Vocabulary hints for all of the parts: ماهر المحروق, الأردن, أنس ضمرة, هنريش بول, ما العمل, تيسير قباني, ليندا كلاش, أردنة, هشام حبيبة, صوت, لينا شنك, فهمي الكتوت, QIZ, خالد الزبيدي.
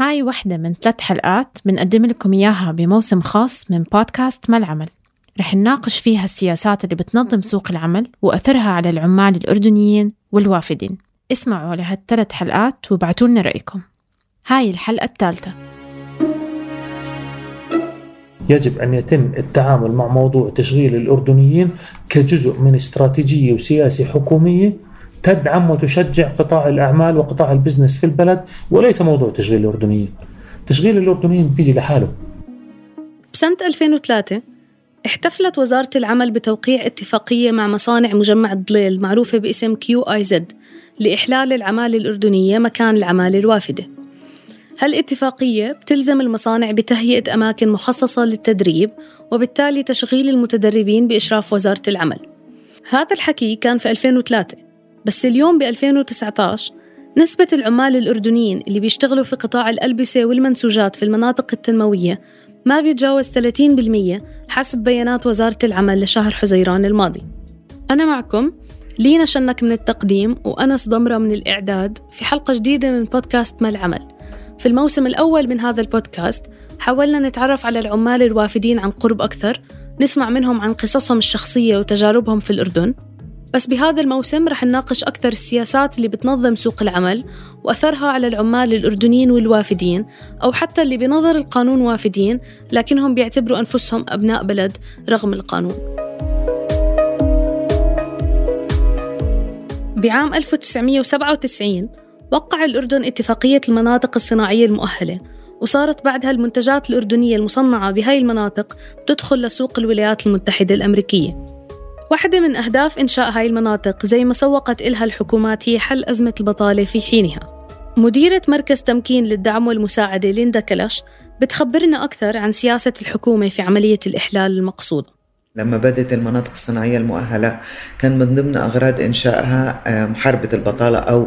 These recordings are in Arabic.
هاي واحدة من 3 حلقات بنقدم لكم إياها بموسم خاص من بودكاست ما العمل، رح نناقش فيها السياسات اللي بتنظم سوق العمل وأثرها على العمال الأردنيين والوافدين. اسمعوا لهال3 حلقات وابعتوا لنا رأيكم. هاي الحلقة 3. يجب أن يتم التعامل مع موضوع تشغيل الأردنيين كجزء من استراتيجية وسياسة حكومية تدعم وتشجع قطاع الأعمال وقطاع البزنس في البلد، وليس موضوع تشغيل الأردنيين. تشغيل الأردنيين بيجي لحاله. بسنة 2003 احتفلت وزارة العمل بتوقيع اتفاقية مع مصانع مجمع الضليل معروفة باسم QIZ لإحلال العمالة الأردنية مكان العمالة الوافدة. هالاتفاقية بتلزم المصانع بتهيئة أماكن مخصصة للتدريب وبالتالي تشغيل المتدربين بإشراف وزارة العمل. هذا الحكي كان في 2003، بس اليوم ب 2019 نسبة العمال الأردنيين اللي بيشتغلوا في قطاع الألبسة والمنسوجات في المناطق التنموية ما بيتجاوز 30% حسب بيانات وزارة العمل لشهر حزيران الماضي. أنا معكم لينا شنك من التقديم وأنس ضمرة من الإعداد في حلقة جديدة من بودكاست ما العمل. في الموسم الأول من هذا البودكاست حاولنا نتعرف على العمال الوافدين عن قرب أكثر، نسمع منهم عن قصصهم الشخصية وتجاربهم في الأردن، بس بهذا الموسم رح نناقش أكثر السياسات اللي بتنظم سوق العمل وأثرها على العمال الأردنيين والوافدين، أو حتى اللي بنظر القانون وافدين لكنهم بيعتبروا أنفسهم أبناء بلد رغم القانون. بعام 1997 وقع الأردن اتفاقية المناطق الصناعية المؤهلة، وصارت بعدها المنتجات الأردنية المصنعة بهاي المناطق بتدخل لسوق الولايات المتحدة الأمريكية. واحدة من أهداف إنشاء هاي المناطق زي ما سوقت إلها الحكومات هي حل أزمة البطالة في حينها. مديرة مركز تمكين للدعم والمساعدة ليندا كلاش بتخبرنا أكثر عن سياسة الحكومة في عملية الإحلال المقصودة. لما بدأت المناطق الصناعية المؤهلة كان من ضمن أغراض إنشائها محاربة البطالة أو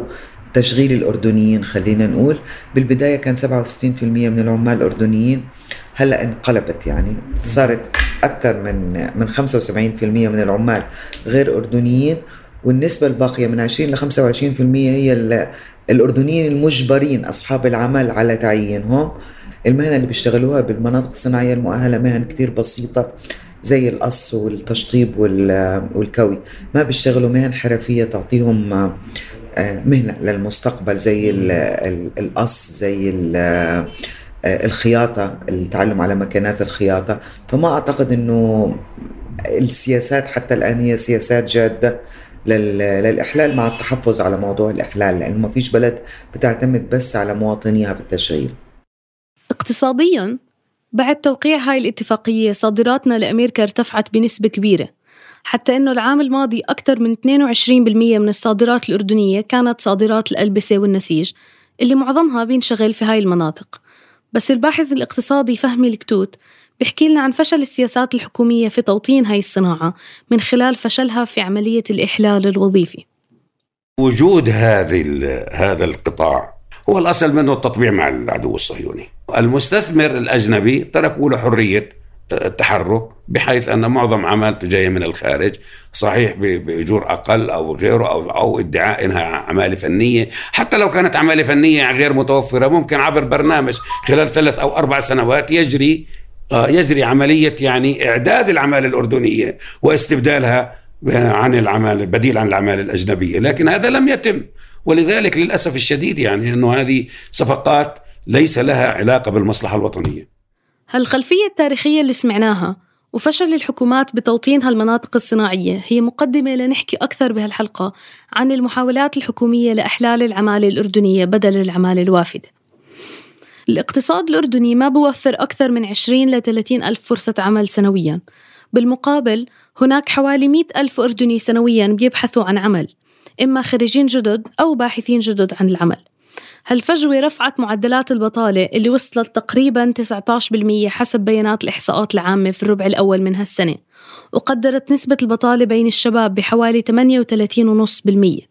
تشغيل الأردنيين، خلينا نقول. بالبداية كان 67% من العمال الأردنيين، هلأ انقلبت، يعني صارت أكثر من 75% من العمال غير أردنيين، والنسبة الباقية من 20 ل 25% هي الأردنيين المجبرين أصحاب العمل على تعيينهم. المهنة اللي بيشتغلوها بالمناطق الصناعية المؤهلة مهن كتير بسيطة زي القص والتشطيب والكوي، ما بيشتغلوا مهن حرفية تعطيهم مهنة للمستقبل زي القص، زي الخياطة، التعلم على مكانات الخياطة. فما أعتقد أنه السياسات حتى الآن هي سياسات جادة للإحلال، مع التحفظ على موضوع الإحلال لأنه ما فيش بلد بتعتمد بس على مواطنيها في التشغيل. اقتصادياً بعد توقيع هاي الاتفاقية صادراتنا لأمريكا ارتفعت بنسبة كبيرة، حتى أنه العام الماضي أكثر من 22% من الصادرات الأردنية كانت صادرات الألبسة والنسيج اللي معظمها بينشغل في هاي المناطق. بس الباحث الاقتصادي فهمي الكتوت بيحكي لنا عن فشل السياسات الحكومية في توطين هاي الصناعة من خلال فشلها في عملية الإحلال الوظيفي. وجود هذا القطاع هو الأصل منه التطبيع مع العدو الصهيوني. المستثمر الأجنبي تركوا له حرية التحرك، بحيث أن معظم عمالته جاية من الخارج، صحيح بأجور أقل أو غيره، أو ادعاء أنها عمالة فنية. حتى لو كانت عمالة فنية غير متوفرة، ممكن عبر برنامج خلال 3 أو 4 سنوات يجري عملية يعني إعداد العمالة الأردنية واستبدالها عن العمالة، بديل عن العمالة الأجنبية، لكن هذا لم يتم. ولذلك للأسف الشديد يعني أنه هذه صفقات ليس لها علاقة بالمصلحة الوطنية. هالخلفية التاريخية اللي سمعناها وفشل الحكومات بتوطين هالمناطق الصناعية هي مقدمة لنحكي أكثر بهالحلقة عن المحاولات الحكومية لإحلال العمالة الأردنية بدل العمالة الوافدة. الاقتصاد الأردني ما بوفر أكثر من 20 ل 30 ألف فرصة عمل سنوياً. بالمقابل هناك حوالي 100 ألف أردني سنوياً بيبحثوا عن عمل، إما خريجين جدد أو باحثين جدد عن العمل. هالفجوة رفعت معدلات البطالة اللي وصلت تقريباً 19% حسب بيانات الإحصاءات العامة في الربع الأول من هالسنة، وقدرت نسبة البطالة بين الشباب بحوالي 38.5%.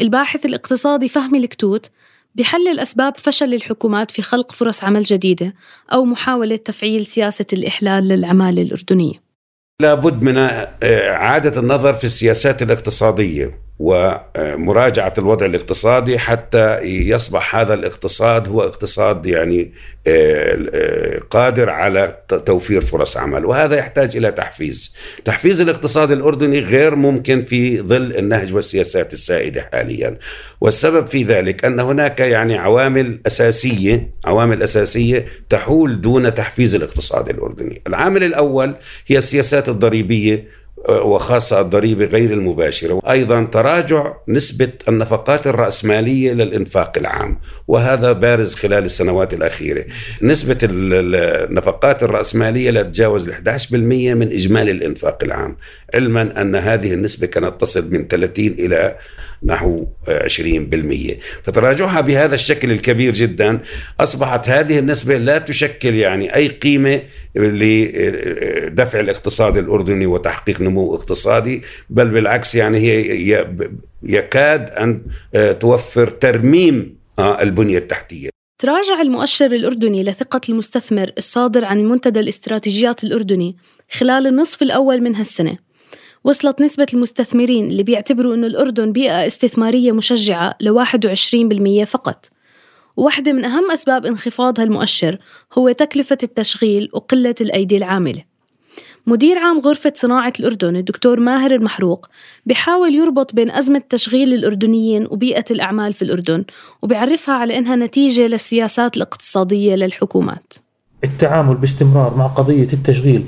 الباحث الاقتصادي فهمي الكتوت بحلل أسباب فشل الحكومات في خلق فرص عمل جديدة أو محاولة تفعيل سياسة الإحلال للعمالة الأردنية. لابد من إعادة النظر في السياسات الاقتصادية ومراجعة الوضع الاقتصادي حتى يصبح هذا الاقتصاد هو اقتصاد يعني قادر على توفير فرص عمل. وهذا يحتاج إلى تحفيز الاقتصاد الأردني غير ممكن في ظل النهج والسياسات السائدة حاليا. والسبب في ذلك أن هناك يعني عوامل أساسية تحول دون تحفيز الاقتصاد الأردني. العامل الأول هي السياسات الضريبية وخاصة الضريبة غير المباشرة، أيضا تراجع نسبة النفقات الرأسمالية للإنفاق العام، وهذا بارز خلال السنوات الأخيرة. نسبة النفقات الرأسمالية لا تتجاوز 11% من إجمالي الإنفاق العام، علما أن هذه النسبة كانت تصل من 30 إلى نحو 20%، فتراجعها بهذا الشكل الكبير جدا أصبحت هذه النسبة لا تشكل يعني أي قيمة لدفع الاقتصاد الأردني وتحقيق نمو اقتصادي، بل بالعكس يعني هي يكاد أن توفر ترميم البنية التحتية. تراجع المؤشر الأردني لثقة المستثمر الصادر عن منتدى الاستراتيجيات الأردني خلال النصف الأول من هالسنة. وصلت نسبة المستثمرين اللي بيعتبروا أن الأردن بيئة استثمارية مشجعة ل 21% فقط. وواحدة من أهم أسباب انخفاض هالمؤشر هو تكلفة التشغيل وقلة الأيدي العاملة. مدير عام غرفة صناعة الأردن الدكتور ماهر المحروق بيحاول يربط بين أزمة تشغيل الأردنيين وبيئة الأعمال في الأردن، وبيعرفها على أنها نتيجة للسياسات الاقتصادية للحكومات. التعامل باستمرار مع قضية التشغيل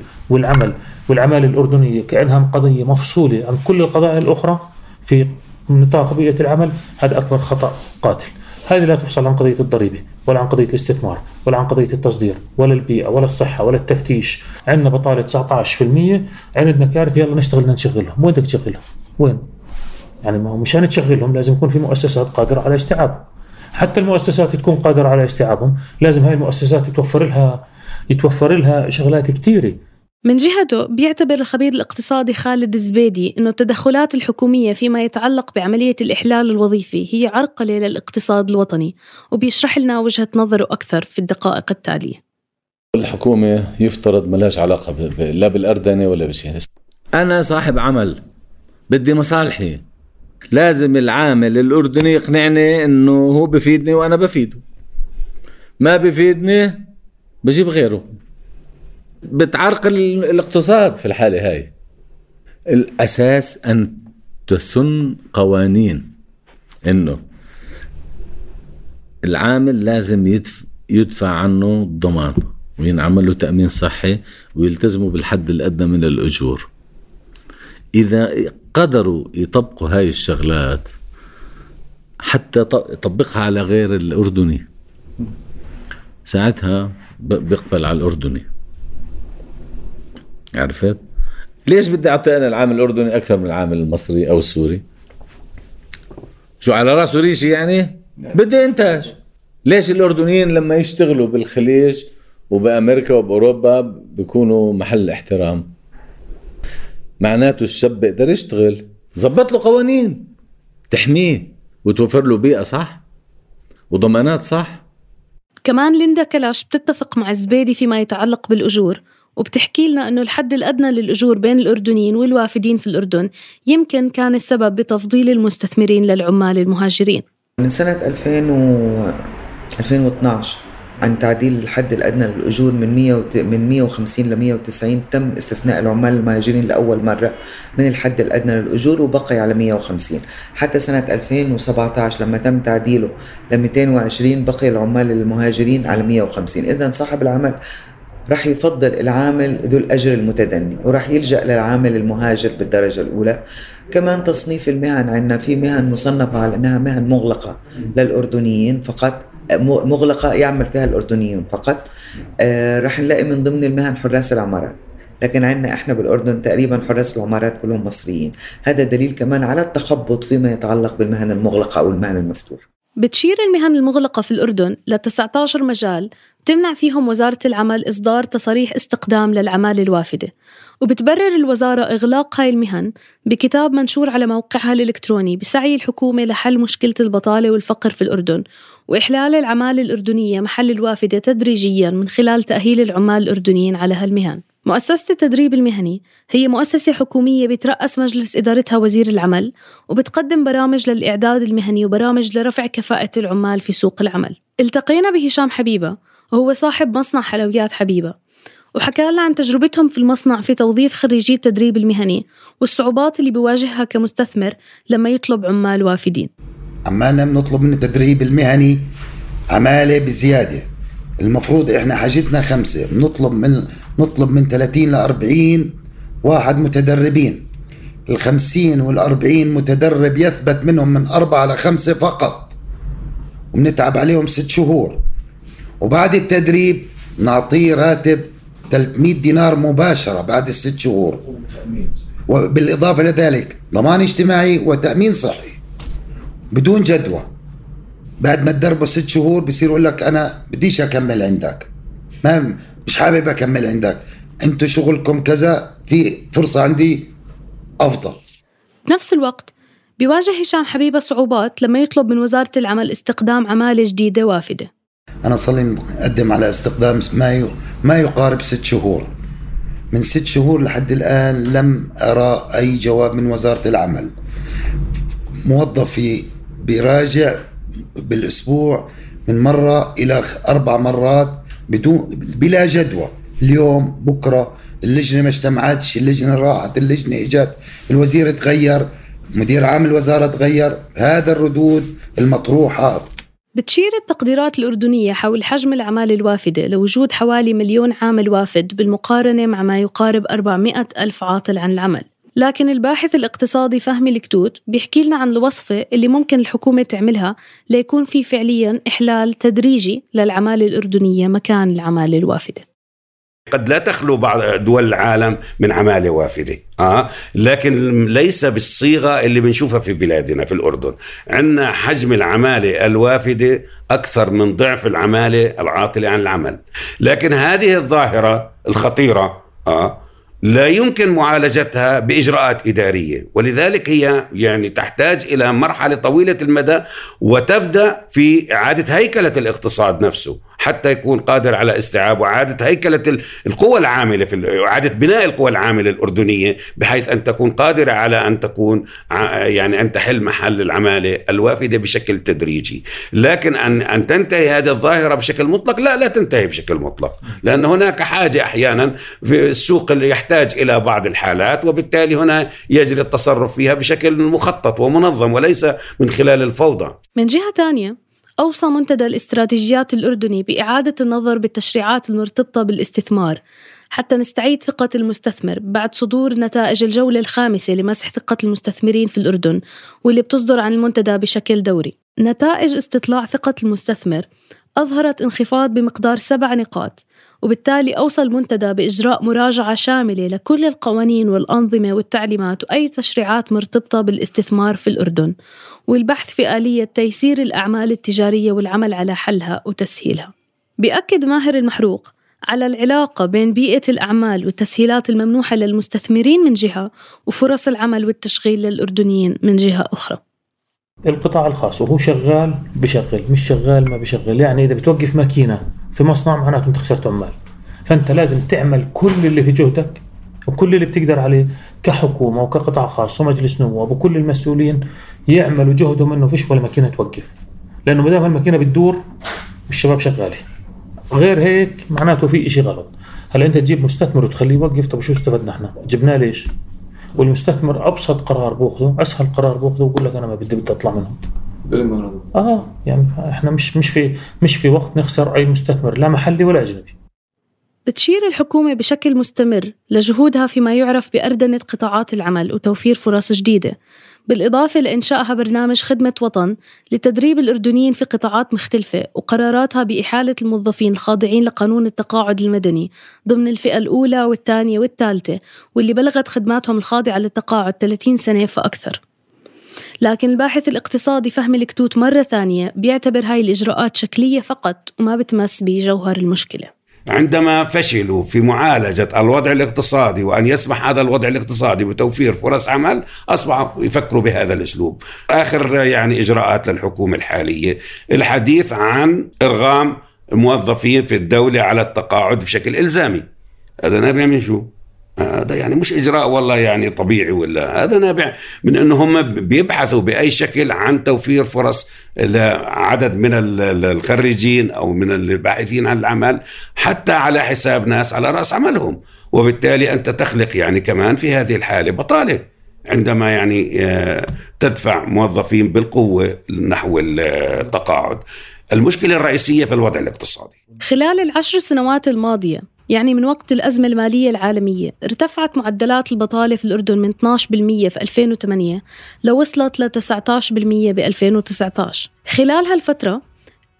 والعمالة الأردنية كأنها قضية مفصولة عن كل القضايا الأخرى في نطاق بيئة العمل، هذا أكبر خطأ قاتل. هذه لا تفصل عن قضية الضريبة ولا عن قضية الاستثمار ولا عن قضية التصدير ولا البيئة ولا الصحة ولا التفتيش. عندنا بطالة 19%، عندنا كارثة، يلا نشتغلهم. وين بدك تشغلهم؟ وين؟ يعني ما هو مشان تشغلهم لازم يكون في مؤسسات قادرة على استيعابهم. حتى المؤسسات تكون قادرة على استيعابهم لازم هاي المؤسسات يتوفر لها شغلات كثيرة. من جهته بيعتبر الخبير الاقتصادي خالد الزبيدي أنه التدخلات الحكومية فيما يتعلق بعملية الإحلال الوظيفي هي عرقلة للاقتصاد الوطني، وبيشرح لنا وجهة نظره أكثر في الدقائق التالية. الحكومة يفترض ملاش علاقة لا بالأردنة ولا بشيء. أنا صاحب عمل بدي مصالحي، لازم العامل الأردني يقنعني أنه هو بفيدني وأنا بفيده، ما بفيدني بجيب غيره. بتعرقل الاقتصاد في الحالة هاي. الأساس أن تسن قوانين إنه العامل لازم يدفع عنه الضمان وينعمل له تأمين صحي ويلتزموا بالحد الأدنى من الأجور. إذا قدروا يطبقوا هاي الشغلات حتى يطبقها على غير الأردني، ساعتها بيقبل على الأردني. عرفت ليش بدي أعطي أنا العامل الأردني أكثر من العامل المصري أو السوري؟ شو على رأسه ريشي يعني؟ بدي إنتاج. ليش الأردنيين لما يشتغلوا بالخليج وبأمريكا وبأوروبا بيكونوا محل احترام؟ معناته الشاب بيقدر يشتغل، زبط له قوانين تحميه وتوفر له بيئة صح وضمانات صح. كمان ليندا كلاش بتتفق مع الزبيدي فيما يتعلق بالأجور، وبتحكي لنا أنه الحد الأدنى للأجور بين الأردنيين والوافدين في الأردن يمكن كان السبب بتفضيل المستثمرين للعمال المهاجرين. من سنة 2012 عن تعديل الحد الأدنى للأجور من 150 ل 190 تم استثناء العمال المهاجرين لأول مرة من الحد الأدنى للأجور وبقي على 150. حتى سنة 2017 لما تم تعديله ل 220 بقي العمال المهاجرين على 150. إذن صاحب العمل رح يفضل العامل ذو الأجر المتدني ورح يلجأ للعامل المهاجر بالدرجة الأولى. كمان تصنيف المهن، عندنا في مهن مصنفة على أنها مهن مغلقة للأردنيين فقط، مغلقة يعمل فيها الأردنيين فقط. رح نلاقي من ضمن المهن حراس العمارات، لكن عندنا إحنا بالأردن تقريبا حراس العمارات كلهم مصريين. هذا دليل كمان على التخبط فيما يتعلق بالمهن المغلقة أو المهن المفتوحة. بتشير المهن المغلقة في الأردن ل19 مجال تمنع فيهم وزارة العمل إصدار تصاريح استقدام للعمالة الوافدة، وبتبرر الوزارة إغلاق هاي المهن بكتاب منشور على موقعها الإلكتروني بسعي الحكومة لحل مشكلة البطالة والفقر في الأردن وإحلال العمالة الأردنية محل الوافدة تدريجياً من خلال تأهيل العمال الأردنيين على هالمهن. مؤسسة التدريب المهني هي مؤسسة حكومية بترأس مجلس إدارتها وزير العمل، وبتقدم برامج للإعداد المهني وبرامج لرفع كفاءة العمال في سوق العمل. التقينا بهشام حبيبة وهو صاحب مصنع حلويات حبيبة، وحكى لنا عن تجربتهم في المصنع في توظيف خريجي التدريب المهني والصعوبات اللي بيواجهها كمستثمر لما يطلب عمال وافدين. عمالنا بنطلب من التدريب المهني عمالة بزيادة، المفروض إحنا حاجتنا 5، نطلب من 30 ل40 واحد متدربين. 50 وال40 متدرب يثبت منهم من 4 ل5 فقط، وبنتعب عليهم 6 شهور. وبعد التدريب نعطيه راتب 300 دينار مباشرة بعد ال6 شهور، وبالإضافة لذلك ضمان اجتماعي وتأمين صحي بدون جدوى. بعد ما تدربه 6 شهور بصير يقول لك أنا بديش أكمل عندك، مش حابب أكمل عندك، أنتو شغلكم كذا، في فرصة عندي أفضل. بنفس الوقت بيواجه هشام حبيبة صعوبات لما يطلب من وزارة العمل استقدام عمالة جديدة وافدة. أنا صلي مقدم على استقدام ما يقارب 6 شهور، من 6 شهور لحد الآن لم أرى أي جواب من وزارة العمل. موظفي بيراجع بالأسبوع من مرة إلى 4 مرات بلا جدوى، اليوم بكرة، اللجنة ما اجتمعتش، اللجنة راحت، اللجنة اجت، الوزير تغير، مدير عام الوزارة تغير. هذا الردود المطروحة. بتشير التقديرات الأردنية حول حجم العمالة الوافدة لوجود حوالي 1,000,000 عامل وافد بالمقارنة مع ما يقارب 400,000 عاطل عن العمل. لكن الباحث الاقتصادي فهمي الكتوت بيحكي لنا عن الوصفة اللي ممكن الحكومة تعملها ليكون في فعلياً إحلال تدريجي للعمالة الأردنية مكان العمالة الوافدة. قد لا تخلو بعض دول العالم من عمالة وافدة، لكن ليس بالصيغة اللي بنشوفها في بلادنا. في الأردن عندنا حجم العمالة الوافدة أكثر من ضعف العمالة العاطلة عن العمل، لكن هذه الظاهرة الخطيرة لا يمكن معالجتها بإجراءات إدارية، ولذلك هي تحتاج إلى مرحلة طويلة المدى، وتبدأ في إعادة هيكلة الاقتصاد نفسه حتى يكون قادر على استيعاب وإعادة هيكلة القوى العاملة، في إعادة بناء القوى العاملة الأردنية، بحيث أن تكون قادرة على أن تكون أن تحل محل العمالة الوافدة بشكل تدريجي. لكن أن تنتهي هذه الظاهرة بشكل مطلق، لا تنتهي بشكل مطلق، لأن هناك حاجة أحيانا في السوق اللي يحتاج إلى بعض الحالات، وبالتالي هنا يجري التصرف فيها بشكل مخطط ومنظم وليس من خلال الفوضى. من جهة تانية، أوصى منتدى الاستراتيجيات الأردني بإعادة النظر بالتشريعات المرتبطة بالاستثمار حتى نستعيد ثقة المستثمر بعد صدور نتائج الجولة الخامسة لمسح ثقة المستثمرين في الأردن، واللي بتصدر عن المنتدى بشكل دوري. نتائج استطلاع ثقة المستثمر أظهرت انخفاض بمقدار 7 نقاط، وبالتالي أوصى المنتدى بإجراء مراجعة شاملة لكل القوانين والأنظمة والتعليمات وأي تشريعات مرتبطة بالاستثمار في الأردن، والبحث في آلية تيسير الأعمال التجارية والعمل على حلها وتسهيلها. بيأكد ماهر المحروق على العلاقة بين بيئة الأعمال والتسهيلات الممنوحة للمستثمرين من جهة، وفرص العمل والتشغيل للأردنيين من جهة أخرى. القطاع الخاص وهو شغال بشغل، مش شغال ما بشغل. إذا بتوقف ماكينة في مصنع معناته أنت خسرت عمال، فأنت لازم تعمل كل اللي في جهدك وكل اللي بتقدر عليه كحكومة وكقطاع خاص ومجلس نواب وكل المسؤولين يعملوا جهدهم أنه فيش ولا ماكينة توقف، لأنه مدام هالماكينة بتدور والشباب شغالة، غير هيك معناته في إشي غلط. هل أنت تجيب مستثمر وتخليه يوقف؟ طب شو استفدنا إحنا؟ جبناه ليش؟ والمستثمر أبسط قرار بأخذه، أسهل قرار بأخذه، ويقول لك أنا ما بدي أطلع منهم. إحنا مش في وقت نخسر أي مستثمر، لا محلي ولا أجنبي. بتشير الحكومة بشكل مستمر لجهودها فيما يعرف بأردنة قطاعات العمل وتوفير فرص جديدة، بالإضافة لإنشائها برنامج خدمة وطن لتدريب الأردنيين في قطاعات مختلفة، وقراراتها بإحالة الموظفين الخاضعين لقانون التقاعد المدني ضمن الفئة الأولى والثانية والثالثة، واللي بلغت خدماتهم الخاضعة للتقاعد 30 سنة فأكثر. لكن الباحث الاقتصادي فهمي الكتوت مرة ثانية بيعتبر هاي الإجراءات شكلية فقط وما بتمس بجوهر المشكلة. عندما فشلوا في معالجة الوضع الاقتصادي وأن يسمح هذا الوضع الاقتصادي بتوفير فرص عمل، أصبحوا يفكروا بهذا الأسلوب. آخر إجراءات للحكومة الحالية الحديث عن إرغام الموظفين في الدولة على التقاعد بشكل إلزامي، هذا نابع من شو؟ هذا يعني مش إجراء والله يعني طبيعي، ولا هذا نابع من أنه هم بيبحثوا بأي شكل عن توفير فرص لعدد من الخريجين أو من الباحثين عن العمل، حتى على حساب ناس على رأس عملهم. وبالتالي أنت تخلق يعني كمان في هذه الحالة بطالة، عندما يعني تدفع موظفين بالقوة نحو التقاعد. المشكلة الرئيسية في الوضع الاقتصادي خلال 10 سنوات الماضية، يعني من وقت الأزمة المالية العالمية، ارتفعت معدلات البطالة في الأردن من 12% في 2008 لوصلت ل 19% ب 2019. خلال هالفترة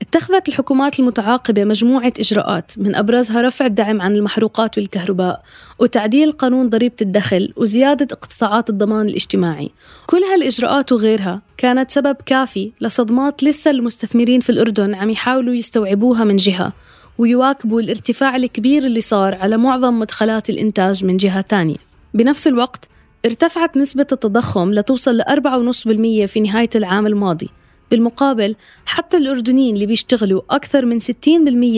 اتخذت الحكومات المتعاقبة مجموعة إجراءات، من أبرزها رفع الدعم عن المحروقات والكهرباء، وتعديل قانون ضريبة الدخل، وزيادة اقتطاعات الضمان الاجتماعي. كل هالإجراءات وغيرها كانت سبب كافي لصدمات لسه المستثمرين في الأردن عم يحاولوا يستوعبوها من جهة، ويواكبوا الارتفاع الكبير اللي صار على معظم مدخلات الإنتاج من جهة تانية. بنفس الوقت ارتفعت نسبة التضخم لتوصل ل 4.5% في نهاية العام الماضي. بالمقابل حتى الأردنيين اللي بيشتغلوا أكثر من 60%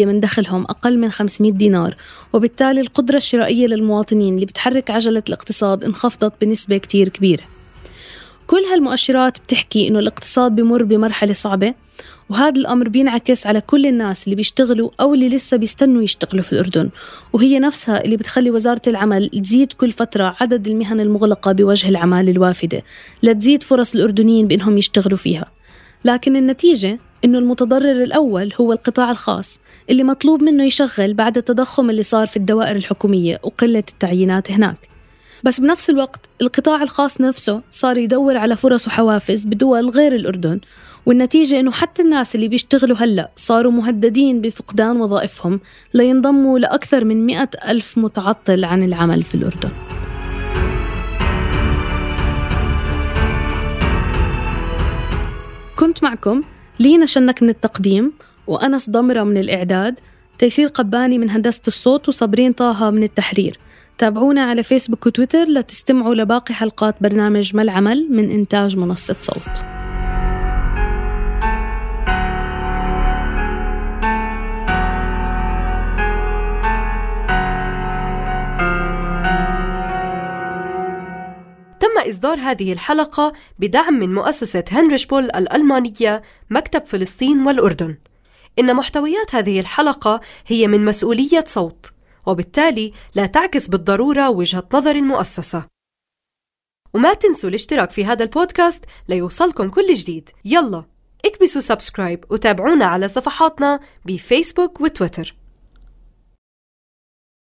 من دخلهم أقل من 500 دينار، وبالتالي القدرة الشرائية للمواطنين اللي بتحرك عجلة الاقتصاد انخفضت بنسبة كتير كبيرة. كل هالمؤشرات بتحكي إنه الاقتصاد بمر بمرحلة صعبة، وهذا الأمر بينعكس على كل الناس اللي بيشتغلوا أو اللي لسه بيستنوا يشتغلوا في الأردن، وهي نفسها اللي بتخلي وزارة العمل تزيد كل فترة عدد المهن المغلقة بوجه العمالة الوافدة لتزيد فرص الأردنيين بأنهم يشتغلوا فيها. لكن النتيجة إنه المتضرر الأول هو القطاع الخاص، اللي مطلوب منه يشغل بعد التضخم اللي صار في الدوائر الحكومية وقلة التعيينات هناك. بس بنفس الوقت القطاع الخاص نفسه صار يدور على فرص وحوافز بدول غير الأردن، والنتيجة إنه حتى الناس اللي بيشتغلوا هلأ صاروا مهددين بفقدان وظائفهم لينضموا لأكثر من 100,000 متعطل عن العمل في الأردن. كنت معكم لينا شنك من التقديم، وأنس ضمرة من الإعداد، تيسير قباني من هندسة الصوت، وصبرين طه من التحرير. تابعونا على فيسبوك وتويتر لتستمعوا لباقي حلقات برنامج ما العمل من إنتاج منصة صوت. إصدار هذه الحلقة بدعم من مؤسسة هنريش بول الألمانية، مكتب فلسطين والأردن. إن محتويات هذه الحلقة هي من مسؤولية صوت، وبالتالي لا تعكس بالضرورة وجهة نظر المؤسسة. وما تنسوا الاشتراك في هذا البودكاست ليوصلكم كل جديد. يلا اكبسوا سبسكرايب وتابعونا على صفحاتنا بفيسبوك وتويتر.